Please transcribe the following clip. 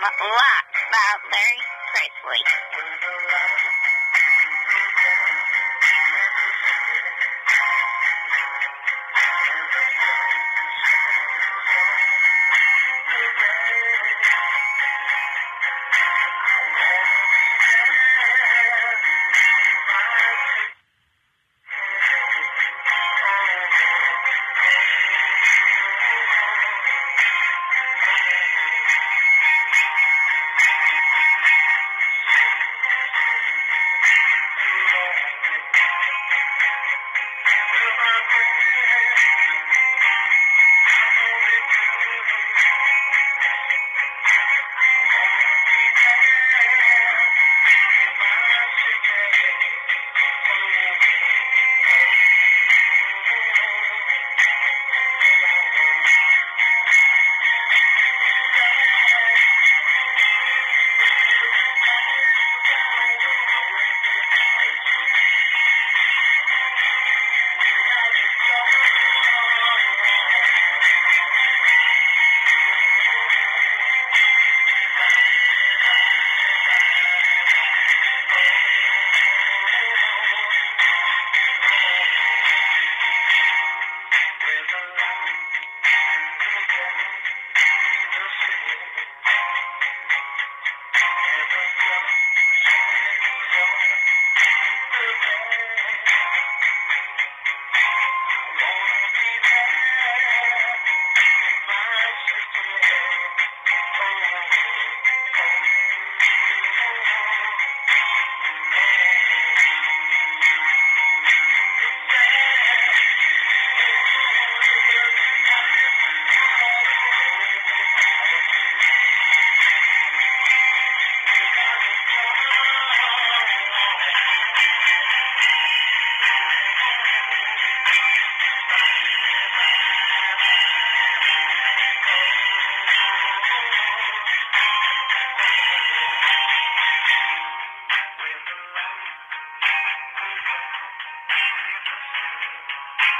Lock by Larry Presley.